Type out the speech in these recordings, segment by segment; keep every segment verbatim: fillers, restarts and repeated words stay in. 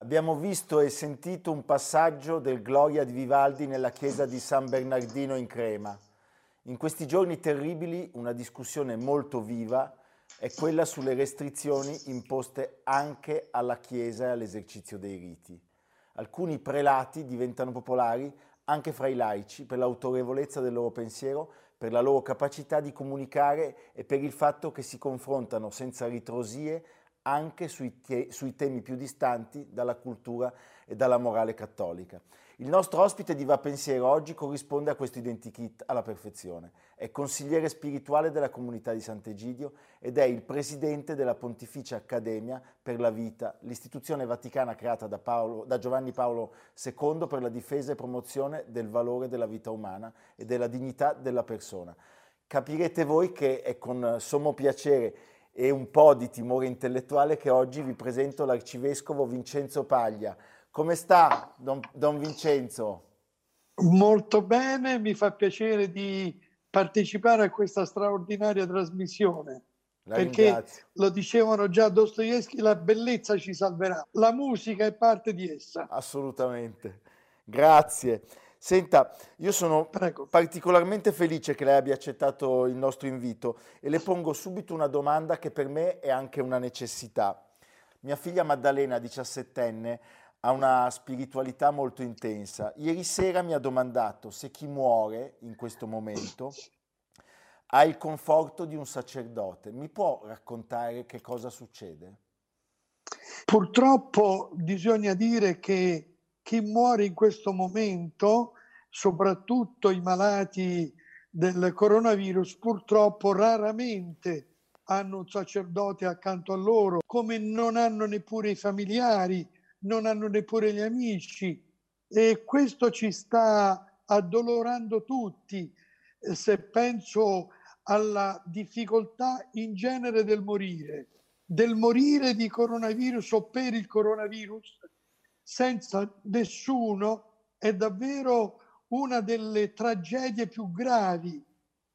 Abbiamo visto e sentito un passaggio del Gloria di Vivaldi nella chiesa di San Bernardino in Crema. In questi giorni terribili una discussione molto viva è quella sulle restrizioni imposte anche alla chiesa e all'esercizio dei riti. Alcuni prelati diventano popolari anche fra i laici per l'autorevolezza del loro pensiero, per la loro capacità di comunicare e per il fatto che si confrontano senza ritrosie anche sui, te- sui temi più distanti dalla cultura e dalla morale cattolica. Il nostro ospite di Va Pensiero oggi corrisponde a questo identikit alla perfezione. È consigliere spirituale della comunità di Sant'Egidio ed è il presidente della Pontificia Accademia per la Vita, l'istituzione vaticana creata da, Paolo, da Giovanni Paolo secondo per la difesa e promozione del valore della vita umana e della dignità della persona. Capirete voi che è con sommo piacere e un po' di timore intellettuale che oggi vi presento l'arcivescovo Vincenzo Paglia. Come sta, don, don Vincenzo? Molto bene, mi fa piacere di partecipare a questa straordinaria trasmissione. La perché ringrazio. Lo dicevano già Dostoevsky, la bellezza ci salverà, la musica è parte di essa. Assolutamente, grazie. Senta, io sono Prego. particolarmente felice che lei abbia accettato il nostro invito e le pongo subito una domanda che per me è anche una necessità. Mia figlia Maddalena, diciassettenne, ha una spiritualità molto intensa. Ieri sera mi ha domandato se chi muore in questo momento ha il conforto di un sacerdote. Mi può raccontare che cosa succede? Purtroppo bisogna dire che chi muore in questo momento, soprattutto i malati del coronavirus, purtroppo raramente hanno un sacerdote accanto a loro, come non hanno neppure i familiari, non hanno neppure gli amici. E questo ci sta addolorando tutti. Se penso alla difficoltà in genere del morire, del morire di coronavirus o per il coronavirus, senza nessuno, è davvero una delle tragedie più gravi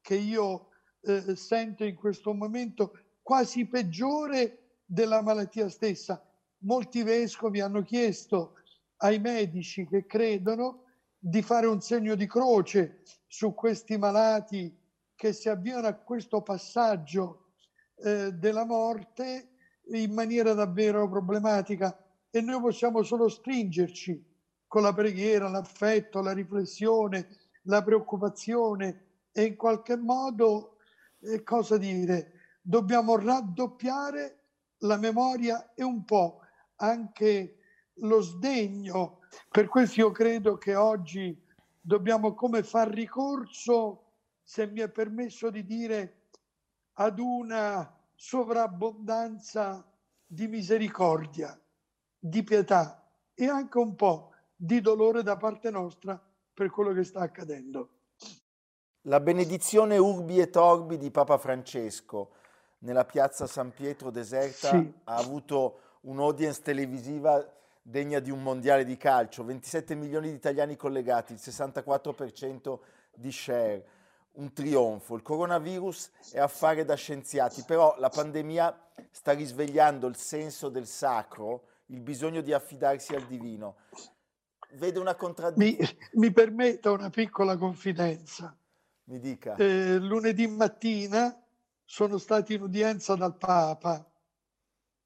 che io eh, sento in questo momento, quasi peggiore della malattia stessa. Molti vescovi hanno chiesto ai medici che credono di fare un segno di croce su questi malati che si avviano a questo passaggio eh, della morte in maniera davvero problematica. E noi possiamo solo stringerci con la preghiera, l'affetto, la riflessione, la preoccupazione e in qualche modo, eh, cosa dire, dobbiamo raddoppiare la memoria e un po' anche lo sdegno. Per questo io credo che oggi dobbiamo come far ricorso, se mi è permesso di dire, ad una sovrabbondanza di misericordia, di pietà e anche un po' di dolore da parte nostra per quello che sta accadendo. La benedizione Urbi et Orbi di Papa Francesco nella piazza San Pietro deserta sì. ha avuto un'audience televisiva degna di un mondiale di calcio, ventisette milioni di italiani collegati, il sessantaquattro per cento di share, un trionfo. Il coronavirus è affare da scienziati, però la pandemia sta risvegliando il senso del sacro, il bisogno di affidarsi al divino. Vedo una contraddizione. Mi, mi permetta una piccola confidenza. Mi dica. Eh, lunedì mattina sono stato in udienza dal Papa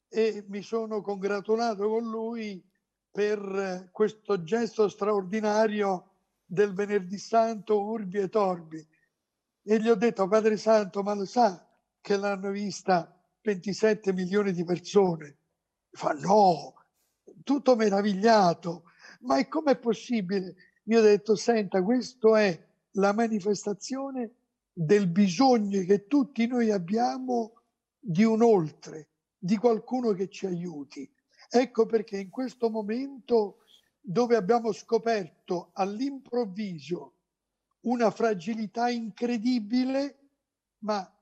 e mi sono congratulato con lui per questo gesto straordinario del Venerdì Santo Urbi et Orbi. E gli ho detto, Padre Santo, ma lo sa che l'hanno vista ventisette milioni di persone? Fa no, tutto meravigliato, ma è com'è possibile? io ho detto, senta, questo è la manifestazione del bisogno che tutti noi abbiamo di un oltre, di qualcuno che ci aiuti. Ecco perché in questo momento dove abbiamo scoperto all'improvviso una fragilità incredibile, ma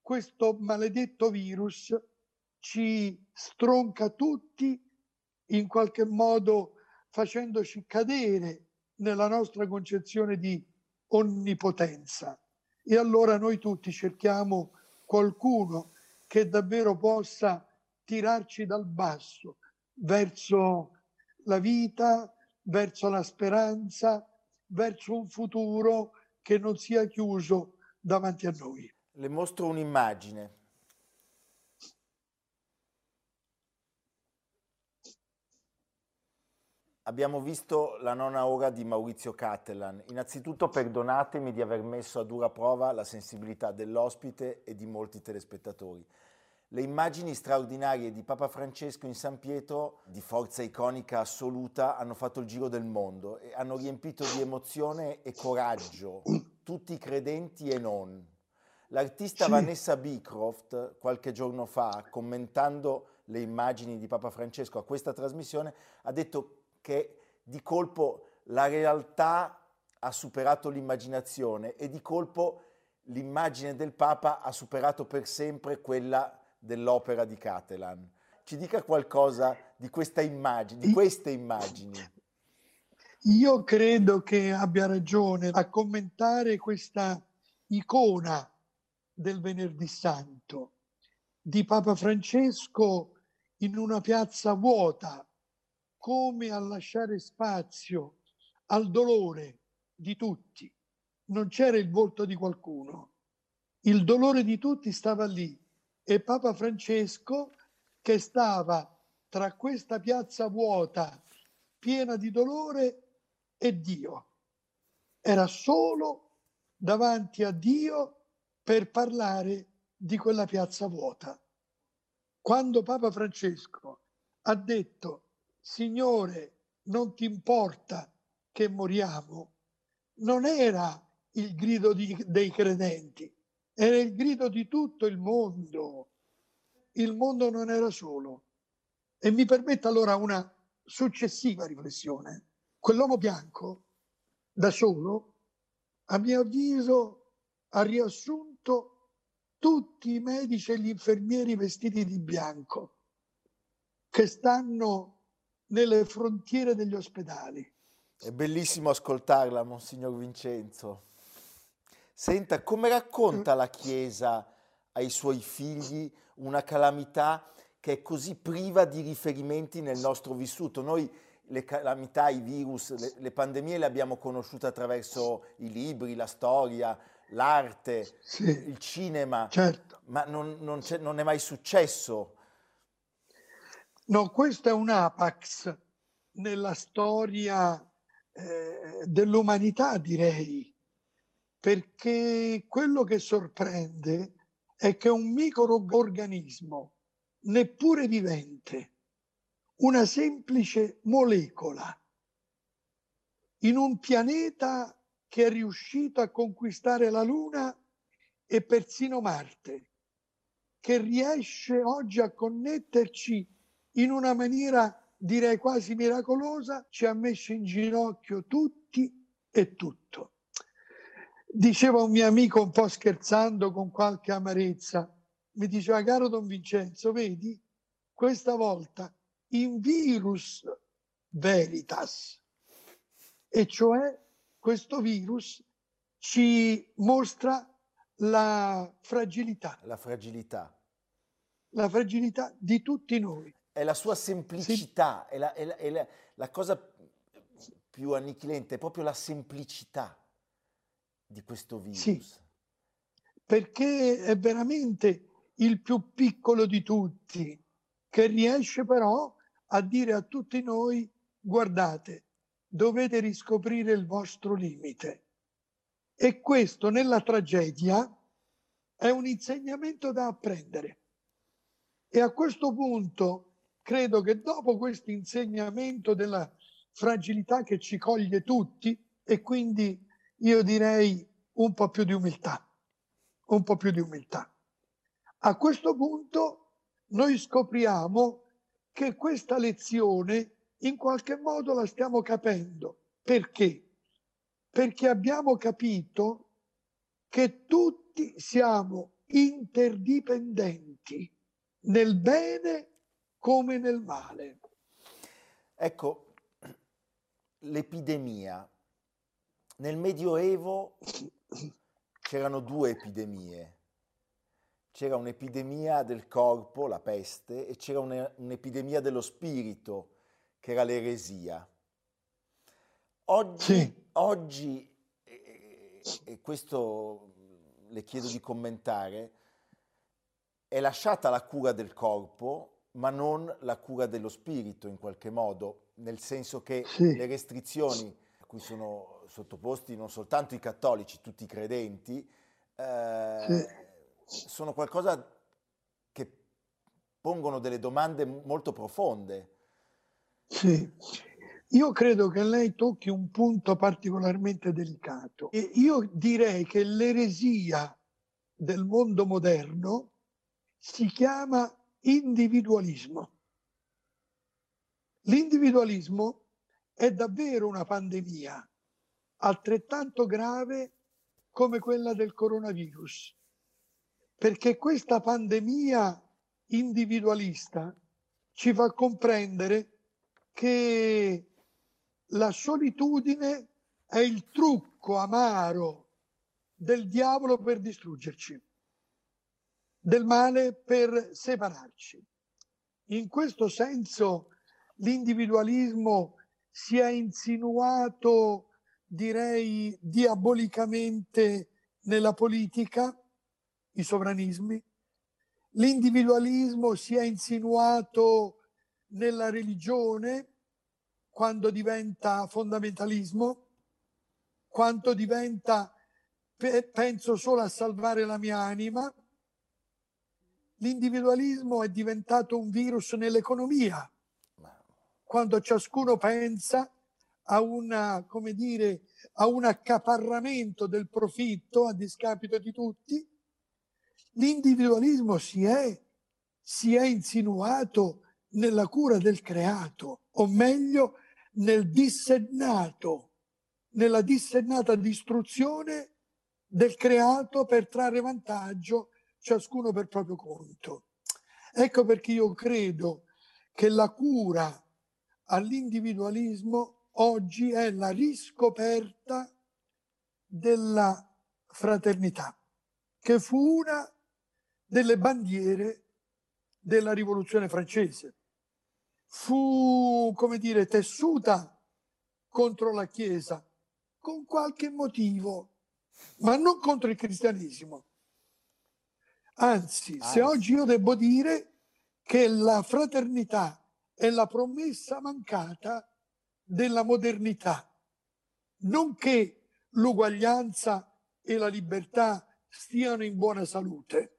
questo maledetto virus ci stronca tutti in qualche modo, facendoci cadere nella nostra concezione di onnipotenza. E allora noi tutti cerchiamo qualcuno che davvero possa tirarci dal basso verso la vita, verso la speranza, verso un futuro che non sia chiuso davanti a noi. Le mostro un'immagine. Abbiamo visto La nona ora di Maurizio Cattelan. Innanzitutto perdonatemi di aver messo a dura prova la sensibilità dell'ospite e di molti telespettatori. Le immagini straordinarie di Papa Francesco in San Pietro, di forza iconica assoluta, hanno fatto il giro del mondo e hanno riempito di emozione e coraggio tutti i credenti e non. L'artista sì. Vanessa Beecroft, qualche giorno fa, commentando le immagini di Papa Francesco a questa trasmissione, ha detto che di colpo la realtà ha superato l'immaginazione e di colpo l'immagine del Papa ha superato per sempre quella dell'opera di Cattelan. Ci dica qualcosa di questa immagine, di queste immagini. Io credo che abbia ragione a commentare questa icona del Venerdì Santo, di Papa Francesco in una piazza vuota, come a lasciare spazio al dolore di tutti. Non c'era il volto di qualcuno. Il dolore di tutti stava lì e Papa Francesco, che stava tra questa piazza vuota, piena di dolore, e Dio. Era solo davanti a Dio per parlare di quella piazza vuota. Quando Papa Francesco ha detto «Signore, non ti importa che moriamo», non era il grido di, dei credenti, era il grido di tutto il mondo. Il mondo non era solo. E mi permette allora una successiva riflessione. Quell'uomo bianco, da solo, a mio avviso, ha riassunto tutti i medici e gli infermieri vestiti di bianco che stanno nelle frontiere degli ospedali. È bellissimo ascoltarla, Monsignor Vincenzo. Senta, come racconta la Chiesa ai suoi figli una calamità che è così priva di riferimenti nel nostro vissuto? Noi le calamità, i virus, le, le pandemie le abbiamo conosciute attraverso i libri, la storia, l'arte, sì, il cinema, certo. Ma non, non, c'è, non è mai successo. No, questo è un apax nella storia eh, dell'umanità, direi, perché quello che sorprende è che un microorganismo, neppure vivente, una semplice molecola, in un pianeta che è riuscito a conquistare la Luna e persino Marte, che riesce oggi a connetterci in una maniera, direi, quasi miracolosa, ci ha messo in ginocchio tutti e tutto. Diceva un mio amico, un po' scherzando, con qualche amarezza, mi diceva: caro Don Vincenzo, vedi, questa volta in virus veritas, e cioè questo virus ci mostra la fragilità. La fragilità. La fragilità di tutti noi. È la sua semplicità, sì. è, la, è, la, è la, la cosa più annichilente, è proprio la semplicità di questo virus. Sì, perché è veramente il più piccolo di tutti, che riesce però a dire a tutti noi: guardate, dovete riscoprire il vostro limite. E questo nella tragedia è un insegnamento da apprendere. E a questo punto credo che dopo questo insegnamento della fragilità che ci coglie tutti, e quindi io direi un po' più di umiltà, un po' più di umiltà. A questo punto noi scopriamo che questa lezione in qualche modo la stiamo capendo. Perché? Perché abbiamo capito che tutti siamo interdipendenti nel bene come nel male. Ecco, l'epidemia. Nel Medioevo c'erano due epidemie. C'era un'epidemia del corpo, la peste, e c'era un'epidemia dello spirito, che era l'eresia. Oggi, sì. oggi e, e questo le chiedo di commentare, è lasciata la cura del corpo, ma non la cura dello spirito in qualche modo, nel senso che sì. le restrizioni a cui sono sottoposti non soltanto i cattolici, tutti i credenti, eh, sì. sono qualcosa che pongono delle domande molto profonde. Sì, io credo che lei tocchi un punto particolarmente delicato. E io direi che l'eresia del mondo moderno si chiama individualismo. L'individualismo è davvero una pandemia altrettanto grave come quella del coronavirus. Perché questa pandemia individualista ci fa comprendere che la solitudine è il trucco amaro del diavolo per distruggerci, del male per separarci. In questo senso l'individualismo si è insinuato, direi, diabolicamente nella politica, i sovranismi, l'individualismo si è insinuato nella religione quando diventa fondamentalismo, quando diventa pe- penso solo a salvare la mia anima. L'individualismo è diventato un virus nell'economia, quando ciascuno pensa a una, come dire, a un accaparramento del profitto a discapito di tutti. L'individualismo si è, si è insinuato nella cura del creato, o meglio nel dissennato, nella dissennata distruzione del creato per trarre vantaggio ciascuno per proprio conto. Ecco perché io credo che la cura all'individualismo oggi è la riscoperta della fraternità, che fu una delle bandiere della Rivoluzione francese. Fu, come dire, tessuta contro la Chiesa con qualche motivo, ma non contro il cristianesimo. Anzi, se oggi io devo dire che la fraternità è la promessa mancata della modernità, nonché l'uguaglianza e la libertà stiano in buona salute,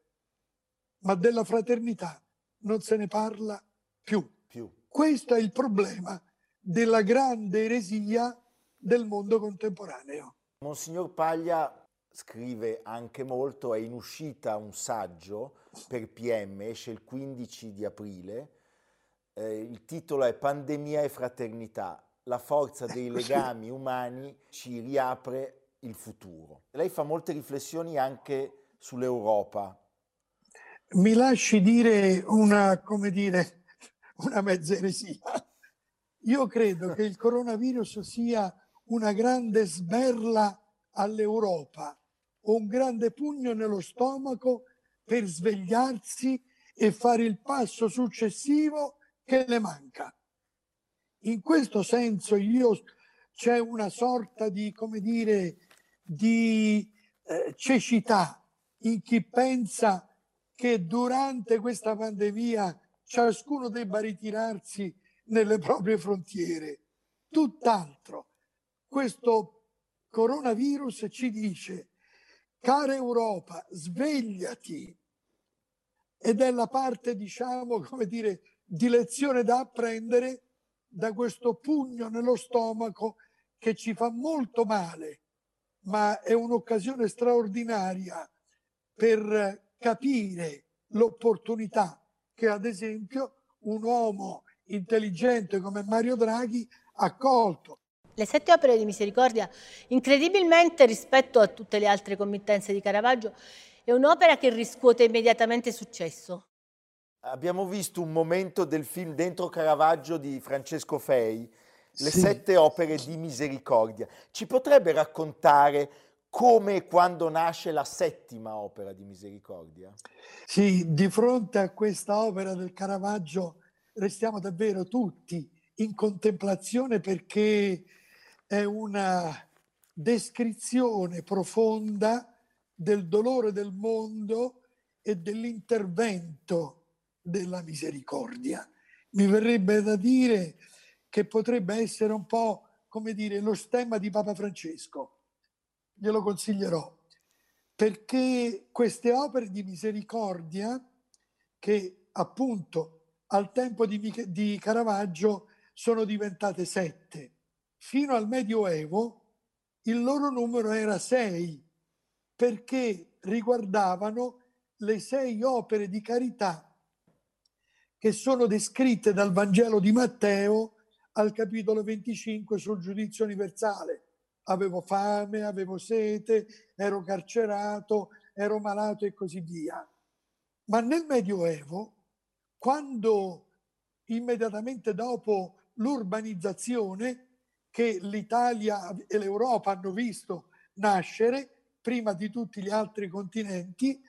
ma della fraternità non se ne parla più. più. Questo è il problema della grande eresia del mondo contemporaneo. Monsignor Paglia scrive anche molto, è in uscita un saggio per P M, esce il quindici di aprile, eh, il titolo è Pandemia e fraternità, la forza dei legami umani ci riapre il futuro. Lei fa molte riflessioni anche sull'Europa. Mi lasci dire una, come dire, una mezza eresia. Io credo che il coronavirus sia una grande sberla all'Europa, un grande pugno nello stomaco per svegliarsi e fare il passo successivo che le manca. In questo senso io c'è una sorta di, come dire, di eh, cecità in chi pensa che durante questa pandemia ciascuno debba ritirarsi nelle proprie frontiere. Tutt'altro. Questo coronavirus ci dice: cara Europa, svegliati. Ed è la parte, diciamo, come dire, di lezione da apprendere da questo pugno nello stomaco che ci fa molto male, ma è un'occasione straordinaria per capire l'opportunità che, ad esempio, un uomo intelligente come Mario Draghi ha colto. Le sette opere di misericordia, incredibilmente rispetto a tutte le altre committenze di Caravaggio, è un'opera che riscuote immediatamente successo. Abbiamo visto un momento del film Dentro Caravaggio di Francesco Fei, le sì. sette opere di misericordia. Ci potrebbe raccontare come e quando nasce la settima opera di misericordia? Sì, di fronte a questa opera del Caravaggio restiamo davvero tutti in contemplazione, perché è una descrizione profonda del dolore del mondo e dell'intervento della misericordia. Mi verrebbe da dire che potrebbe essere un po', come dire, lo stemma di Papa Francesco. Glielo consiglierò, perché queste opere di misericordia, che appunto al tempo di, Mich- di Caravaggio sono diventate sette, fino al Medioevo il loro numero era sei, perché riguardavano le sei opere di carità che sono descritte dal Vangelo di Matteo al capitolo venticinque sul giudizio universale. Avevo fame, avevo sete, ero carcerato, ero malato e così via. Ma nel Medioevo, quando immediatamente dopo l'urbanizzazione che l'Italia e l'Europa hanno visto nascere, prima di tutti gli altri continenti,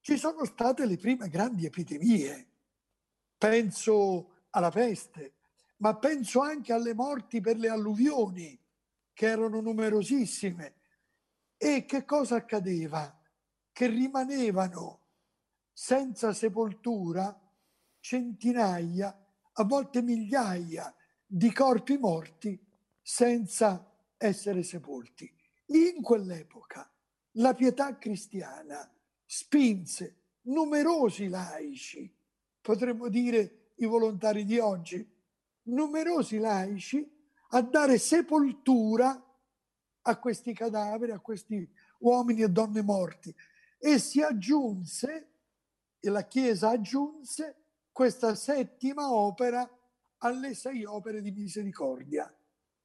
ci sono state le prime grandi epidemie. Penso alla peste, ma penso anche alle morti per le alluvioni, che erano numerosissime. E che cosa accadeva? Che rimanevano senza sepoltura centinaia, a volte migliaia di corpi morti senza essere sepolti. In quell'epoca la pietà cristiana spinse numerosi laici, potremmo dire i volontari di oggi, numerosi laici a dare sepoltura a questi cadaveri, a questi uomini e donne morti. E si aggiunse, e la Chiesa aggiunse, questa settima opera alle sei opere di misericordia.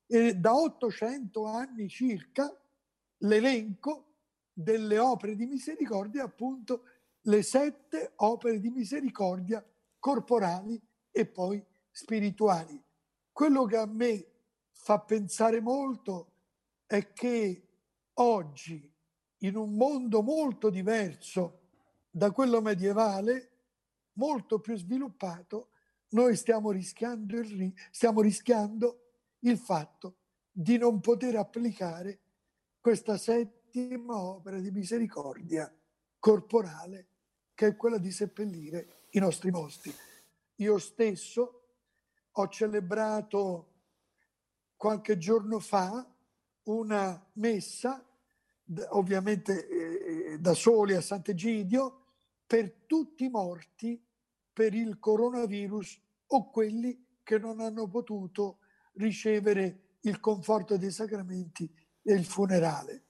E da ottocento anni circa l'elenco delle opere di misericordia, appunto le sette opere di misericordia corporali e poi spirituali. Quello che a me fa pensare molto è che oggi, in un mondo molto diverso da quello medievale, molto più sviluppato, noi stiamo rischiando il, stiamo rischiando il fatto di non poter applicare questa settima opera di misericordia corporale, che è quella di seppellire i nostri morti. Io stesso ho celebrato qualche giorno fa una messa, ovviamente eh, da soli a Sant'Egidio, per tutti i morti per il coronavirus o quelli che non hanno potuto ricevere il conforto dei sacramenti e il funerale.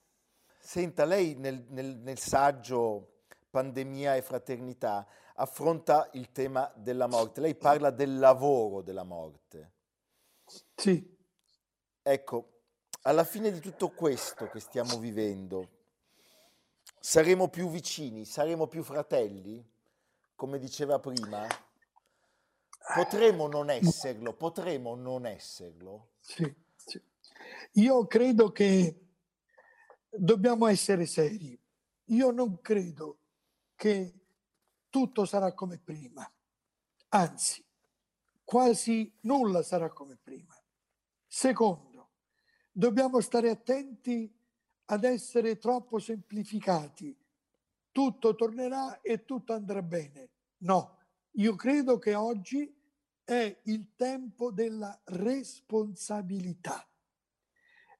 Senta, lei nel, nel, nel saggio Pandemia e Fraternità affronta il tema della morte. Lei parla del lavoro della morte. Sì. Ecco, alla fine di tutto questo che stiamo vivendo, saremo più vicini, saremo più fratelli, come diceva prima? Potremo non esserlo, potremo non esserlo? Sì, sì. Io credo che dobbiamo essere seri. Io non credo che tutto sarà come prima, anzi, quasi nulla sarà come prima. Secondo, dobbiamo stare attenti ad essere troppo semplificati. Tutto tornerà e tutto andrà bene. No, io credo che oggi è il tempo della responsabilità.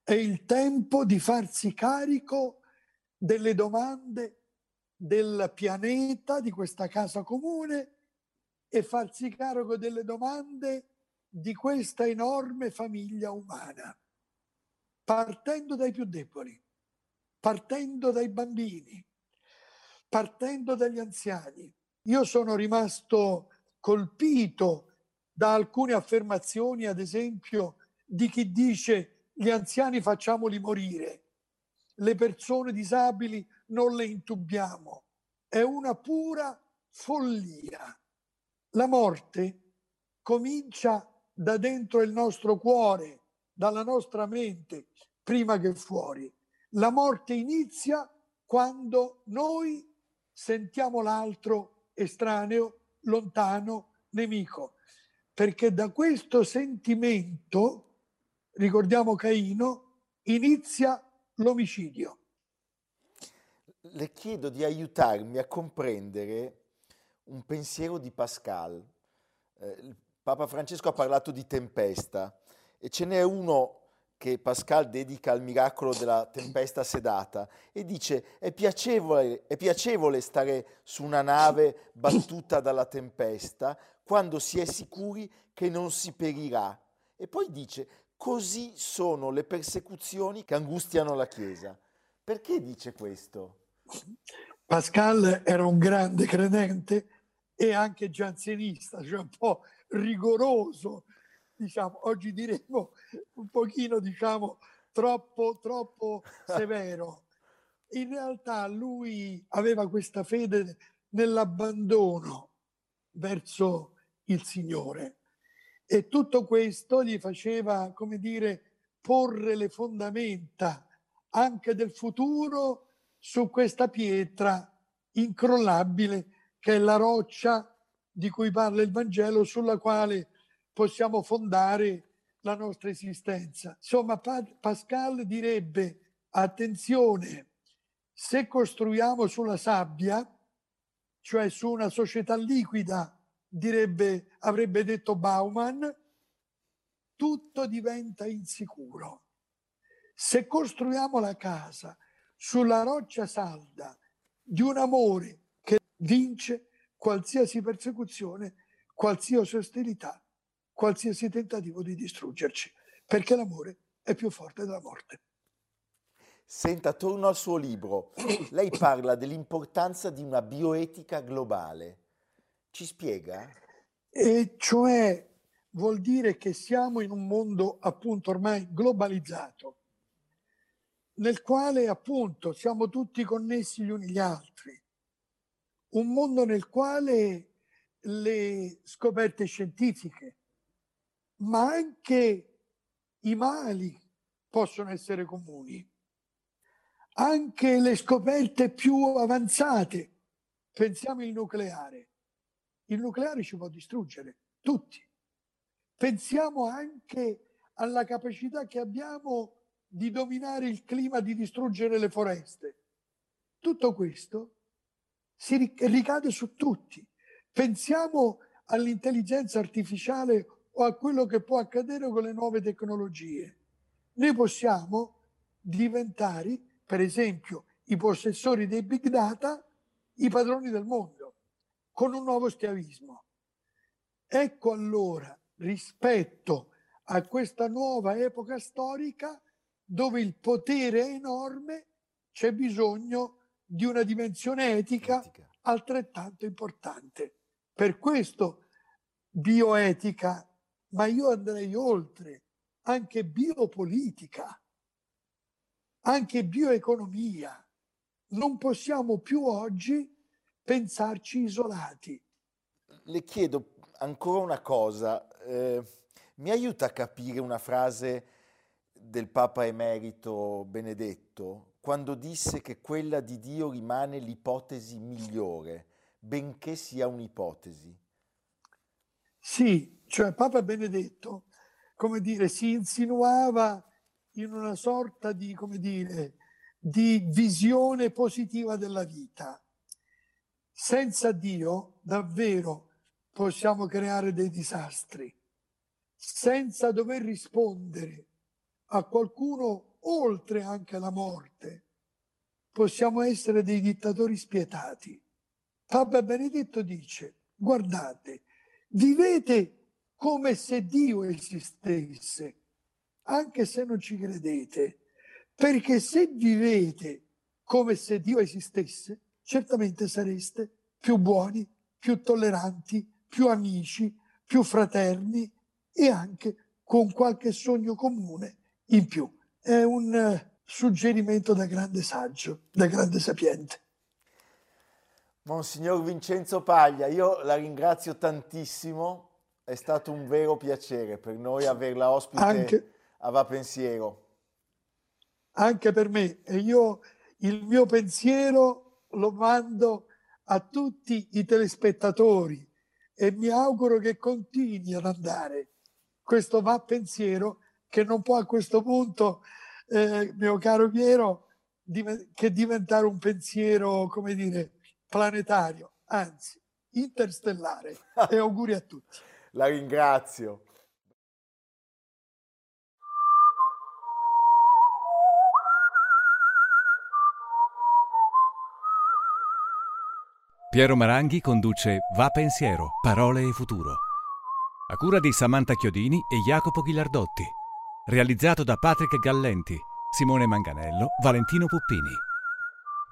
È il tempo di farsi carico delle domande del pianeta, di questa casa comune, e farsi carico delle domande di questa enorme famiglia umana. partendo dai più deboli, partendo dai bambini, partendo dagli anziani. Io sono rimasto colpito da alcune affermazioni, ad esempio, di chi dice gli anziani facciamoli morire, le persone disabili non le intubbiamo. È una pura follia. La morte comincia da dentro il nostro cuore, dalla nostra mente, prima che fuori. La morte inizia quando noi sentiamo l'altro estraneo, lontano, nemico, perché da questo sentimento, ricordiamo Caino, inizia l'omicidio. Le chiedo di aiutarmi a comprendere un pensiero di Pascal. Eh, Papa Francesco ha parlato di tempesta e ce n'è uno che Pascal dedica al miracolo della tempesta sedata e dice è piacevole, è piacevole stare su una nave battuta dalla tempesta quando si è sicuri che non si perirà. E poi dice così sono le persecuzioni che angustiano la Chiesa. Perché dice questo? Pascal era un grande credente e anche giansenista, cioè un po' rigoroso, diciamo, oggi diremo un pochino, diciamo, troppo, troppo severo. In realtà lui aveva questa fede nell'abbandono verso il Signore e tutto questo gli faceva, come dire, porre le fondamenta anche del futuro su questa pietra incrollabile che è la roccia di cui parla il Vangelo, sulla quale possiamo fondare la nostra esistenza. Insomma, Pascal direbbe, attenzione, se costruiamo sulla sabbia, cioè su una società liquida, direbbe, avrebbe detto Bauman, tutto diventa insicuro. Se costruiamo la casa sulla roccia salda di un amore che vince qualsiasi persecuzione, qualsiasi ostilità, qualsiasi tentativo di distruggerci, perché l'amore è più forte della morte. Senta, torno al suo libro. Lei parla dell'importanza di una bioetica globale. Ci spiega? E cioè vuol dire che siamo in un mondo appunto ormai globalizzato, nel quale appunto siamo tutti connessi gli uni agli altri. Un mondo nel quale le scoperte scientifiche, ma anche i mali possono essere comuni, anche le scoperte più avanzate. Pensiamo al nucleare. Il nucleare ci può distruggere tutti. Pensiamo anche alla capacità che abbiamo di dominare il clima, di distruggere le foreste. Tutto questo si ricade su tutti. Pensiamo all'intelligenza artificiale o a quello che può accadere con le nuove tecnologie. Noi possiamo diventare, per esempio, i possessori dei big data, i padroni del mondo, con un nuovo schiavismo. Ecco allora, rispetto a questa nuova epoca storica, dove il potere è enorme, c'è bisogno di una dimensione etica, etica altrettanto importante. Per questo bioetica, ma io andrei oltre, anche biopolitica, anche bioeconomia. Non possiamo più oggi pensarci isolati. Le chiedo ancora una cosa, eh, mi aiuta a capire una frase del Papa Emerito Benedetto, quando disse che quella di Dio rimane l'ipotesi migliore, benché sia un'ipotesi. Sì, cioè Papa Benedetto, come dire, si insinuava in una sorta di, come dire, di visione positiva della vita. Senza Dio davvero possiamo creare dei disastri, senza dover rispondere a qualcuno oltre anche la morte. Possiamo essere dei dittatori spietati. Papa Benedetto dice, guardate, vivete come se Dio esistesse, anche se non ci credete, perché se vivete come se Dio esistesse, certamente sareste più buoni, più tolleranti, più amici, più fraterni e anche con qualche sogno comune in più. È un suggerimento da grande saggio, da grande sapiente. Monsignor Vincenzo Paglia, io la ringrazio tantissimo, è stato un vero piacere per noi averla ospite anche a Va Pensiero. Anche per me, e io il mio pensiero lo mando a tutti i telespettatori e mi auguro che continui ad andare questo Va Pensiero, che non può a questo punto, eh, mio caro Piero, div- che diventare un pensiero, come dire, planetario, anzi interstellare. E auguri a tutti. La ringrazio. Piero Maranghi conduce Va Pensiero, Parole e Futuro, a cura di Samantha Chiodini e Jacopo Ghilardotti, realizzato da Patrick Gallenti, Simone Manganello, Valentino Puppini.